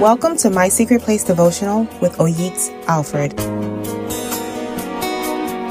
Welcome to My Secret Place Devotional with Oyiks Alfred.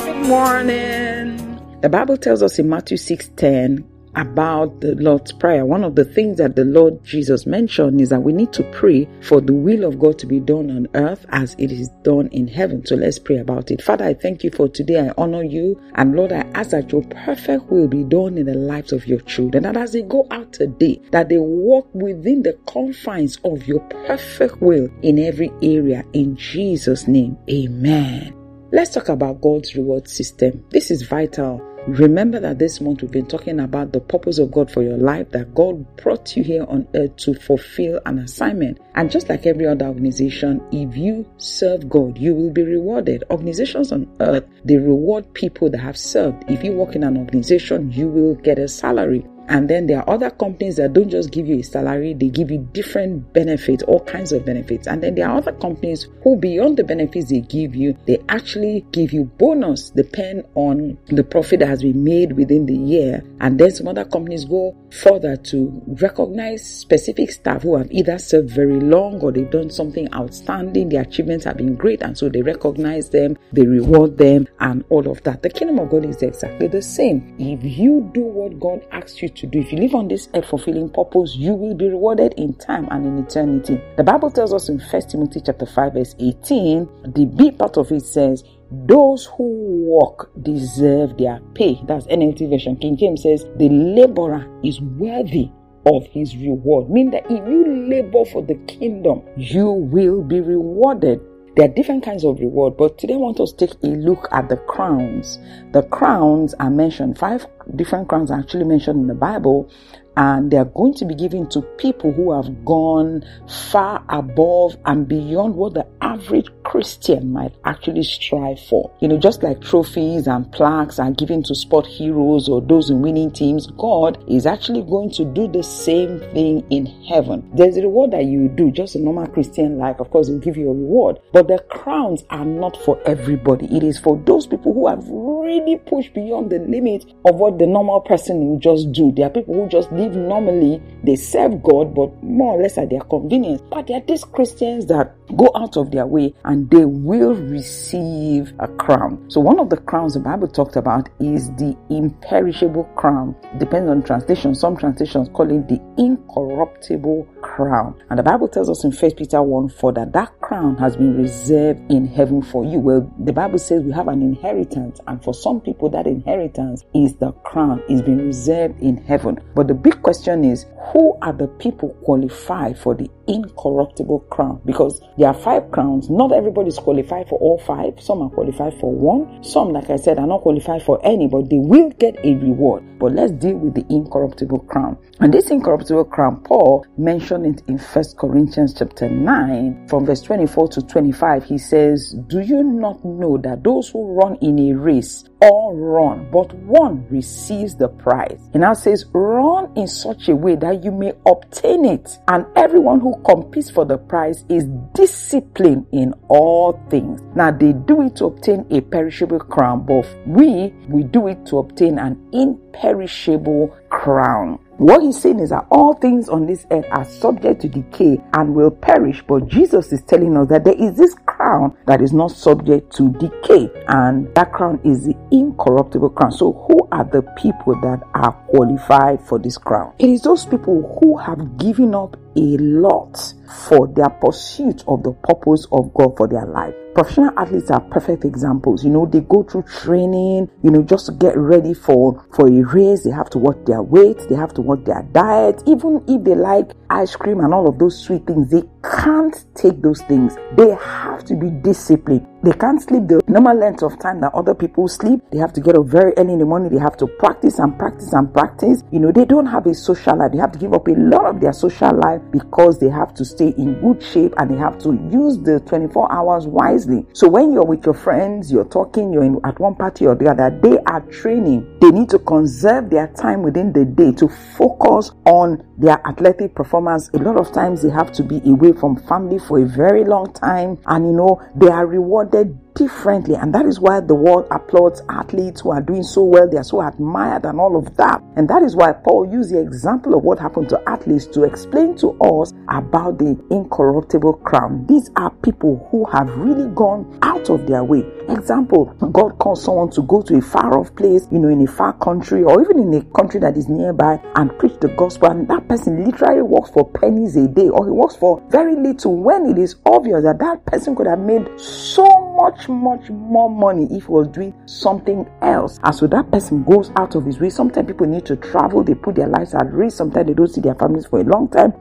Good morning. The Bible tells us in Matthew 6:10 about the Lord's Prayer. One of the things that the Lord Jesus mentioned is that we need to pray for the will of God to be done on earth as it is done in heaven. So let's pray about it. Father, I thank you for today. I honor you. And Lord, I ask that your perfect will be done in the lives of your children. And as they go out today, that they walk within the confines of your perfect will in every area. In Jesus' name, amen. Let's talk about God's reward system. This is vital. Remember that this month we've been talking about the purpose of God for your life, that God brought you here on earth to fulfill an assignment. And just like every other organization, if you serve God, you will be rewarded. Organizations on earth, they reward people that have served. If you work in an organization, you will get a salary. And then there are other companies that don't just give you a salary, they give you different benefits, all kinds of benefits. And then there are other companies who, beyond the benefits they give you, they actually give you bonus depending on the profit that has been made within the year. And then some other companies go further to recognize specific staff who have either served very long or they've done something outstanding, their achievements have been great, and so they recognize them, they reward them, and all of that. The kingdom of God is exactly the same. If you do what God asks you to do, if you live on this earth fulfilling purpose, you will be rewarded in time and in eternity. The Bible tells us in 1 Timothy chapter 5 verse 18, the B part of it says, those who work deserve their pay. That's NLT version. King James says, the laborer is worthy of his reward. Meaning that if you labor for the kingdom, you will be rewarded. There are different kinds of reward, but today I want us to take a look at the crowns. The crowns are mentioned. 5 different crowns are actually mentioned in the Bible, and they are going to be given to people who have gone far above and beyond what the average Christian might actually strive for. You know, just like trophies and plaques are given to sport heroes or those in winning teams, God is actually going to do the same thing in heaven. There's a reward that you do, just a normal Christian life. Of course, it will give you a reward. But the crowns are not for everybody. It is for those people who have really pushed beyond the limit of what the normal person will just do. There are people who just live normally. They serve God, but more or less at their convenience. But there are these Christians that go out of their way and they will receive a crown. So one of the crowns the Bible talked about is the imperishable crown. Depends on translation. Some translations call it the incorruptible crown. And the Bible tells us in 1 Peter 1:4 that that crown has been reserved in heaven for you. Well, the Bible says we have an inheritance, and for some people that inheritance is the crown, is being reserved in heaven. But the big question is, who are the people qualified for the incorruptible crown? Because there are 5 crowns. Not everybody is qualified for all 5. Some are qualified for 1. Some, like I said, are not qualified for any, but they will get a reward. But let's deal with the incorruptible crown. And this incorruptible crown, Paul mentioned it in 1 Corinthians chapter 9 from verse 24 to 25. He says, do you not know that those who run in a race all run, but one receives the prize? And now says, run in such a way that you may obtain it. And everyone who competes for the prize is disciplined in all things. Now they do it to obtain a perishable crown, but we do it to obtain an imperishable crown. What he's saying is that all things on this earth are subject to decay and will perish, but Jesus is telling us that there is this crown that is not subject to decay, and that crown is the incorruptible crown. So who are the people that are qualified for this crown? It is those people who have given up a lot for their pursuit of the purpose of God for their life. Professional athletes are perfect examples. You know, they go through training, you know, just to get ready for a race. They have to watch their weight, they have to watch their diet. Even if they like ice cream and all of those sweet things, they can't take those things. They have to be disciplined. They can't sleep the normal length of time that other people sleep. They have to get up very early in the morning. They have to practice and practice and practice. You know, they don't have a social life. They have to give up a lot of their social life because they have to stay in good shape and they have to use the 24 hours wisely. So when you're with your friends, you're talking, you're in, at one party or the other, they are training. They need to conserve their time within the day to focus on their athletic performance. A lot of times they have to be away from family for a very long time, and you know, they are rewarded differently. And that is why the world applauds athletes who are doing so well. They are so admired and all of that. And that is why Paul used the example of what happened to athletes to explain to us about the incorruptible crown. These are people who have really gone out of their way. Example, God calls someone to go to a far-off place, in a far country or even in a country that is nearby and preach the gospel. And that person literally works for pennies a day, or he works for very little, when it is obvious that that person could have made so much more money if he was doing something else. And so that person goes out of his way. Sometimes people need to travel. They put their lives at risk. Sometimes they don't see their families for a long time.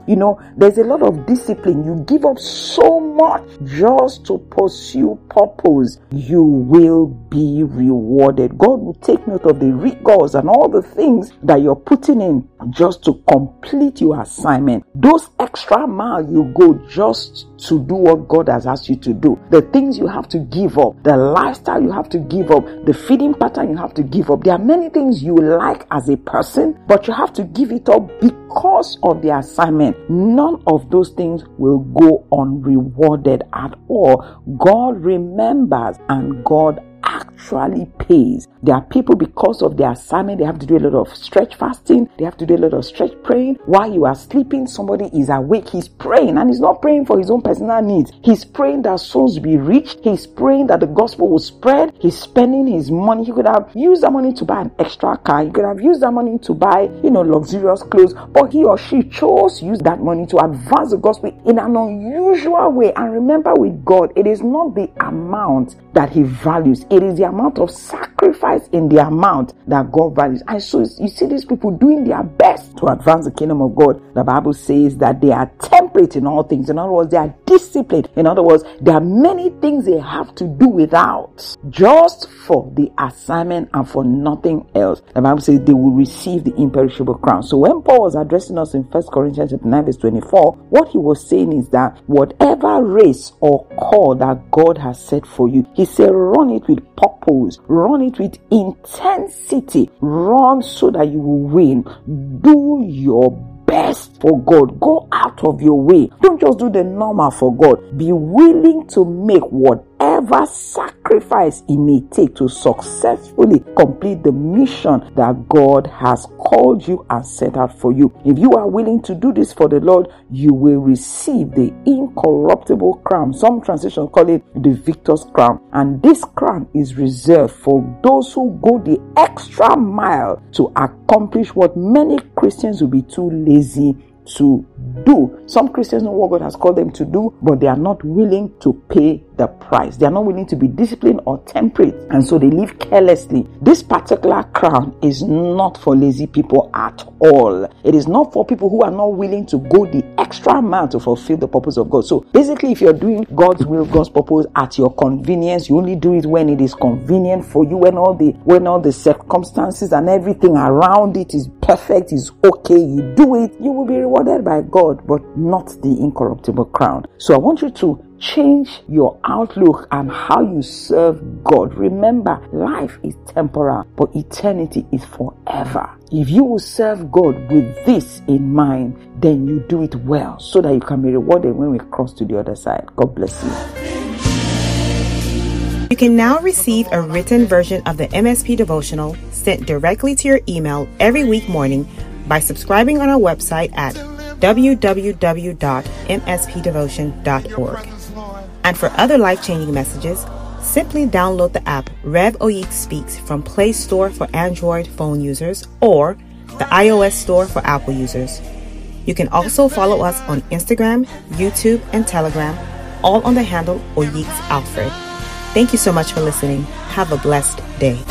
There's a lot of discipline. You give up so much just to pursue purpose. You will be rewarded. God will take note of the rigors and all the things that you're putting in just to complete your assignment. Those extra miles you go just to do what God has asked you to do. The things you have to give up, the lifestyle you have to give up, the feeding pattern you have to give up. There are many things you like as a person, but you have to give it up because of the assignment. None of those things will go unrewarded at all. God remembers and God actually pays. There are people, because of their assignment, they have to do a lot of stretch fasting, they have to do a lot of stretch praying. While you are sleeping, somebody is awake, he's praying, and he's not praying for his own personal needs. He's praying that souls be reached, he's praying that the gospel will spread, he's spending his money. He could have used that money to buy an extra car, he could have used that money to buy, luxurious clothes, but he or she chose to use that money to advance the gospel in an unusual way. And remember, with God, it is not the amount that he values, it is the amount of sacrifice in the amount that God values. And so you see these people doing their best to advance the kingdom of God. The Bible says that they are temperate in all things. In other words, they are disciplined. In other words, there are many things they have to do without just for the assignment and for nothing else. The Bible says they will receive the imperishable crown. So when Paul was addressing us in 1 Corinthians 9 verse 24, what he was saying is that whatever race or call that God has set for you, he said, run it with purpose, run it with intensity, run so that you will win. Do your best for God. Go out of your way. Don't just do the normal for God. Be willing to make whatever sacrifice it may take to successfully complete the mission that God has called you and set out for you. If you are willing to do this for the Lord, you will receive the incorruptible crown. Some translations call it the victor's crown. And this crown is reserved for those who go the extra mile to accomplish what many Christians will be too lazy to do. Some Christians know what God has called them to do, but they are not willing to pay the price. They are not willing to be disciplined or temperate, and so they live carelessly. This particular crown is not for lazy people at all. It is not for people who are not willing to go the extra mile to fulfill the purpose of God. So basically, if you're doing God's will, God's purpose at your convenience, you only do it when it is convenient for you, when all the circumstances and everything around it is perfect, is okay, you do it, you will be rewarded by God, but not the incorruptible crown. So I want you to change your outlook and how you serve God. Remember, life is temporal, but eternity is forever. If you will serve God with this in mind, then you do it well so that you can be rewarded when we cross to the other side. God bless you. You can now receive a written version of the MSP devotional sent directly to your email every week morning by subscribing on our website at www.mspdevotion.org. And for other life-changing messages, simply download the app Rev Oyiks Speaks from Play Store for Android phone users or the iOS Store for Apple users. You can also follow us on Instagram, YouTube, and Telegram, all on the handle Oyiks Alfred. Thank you so much for listening. Have a blessed day.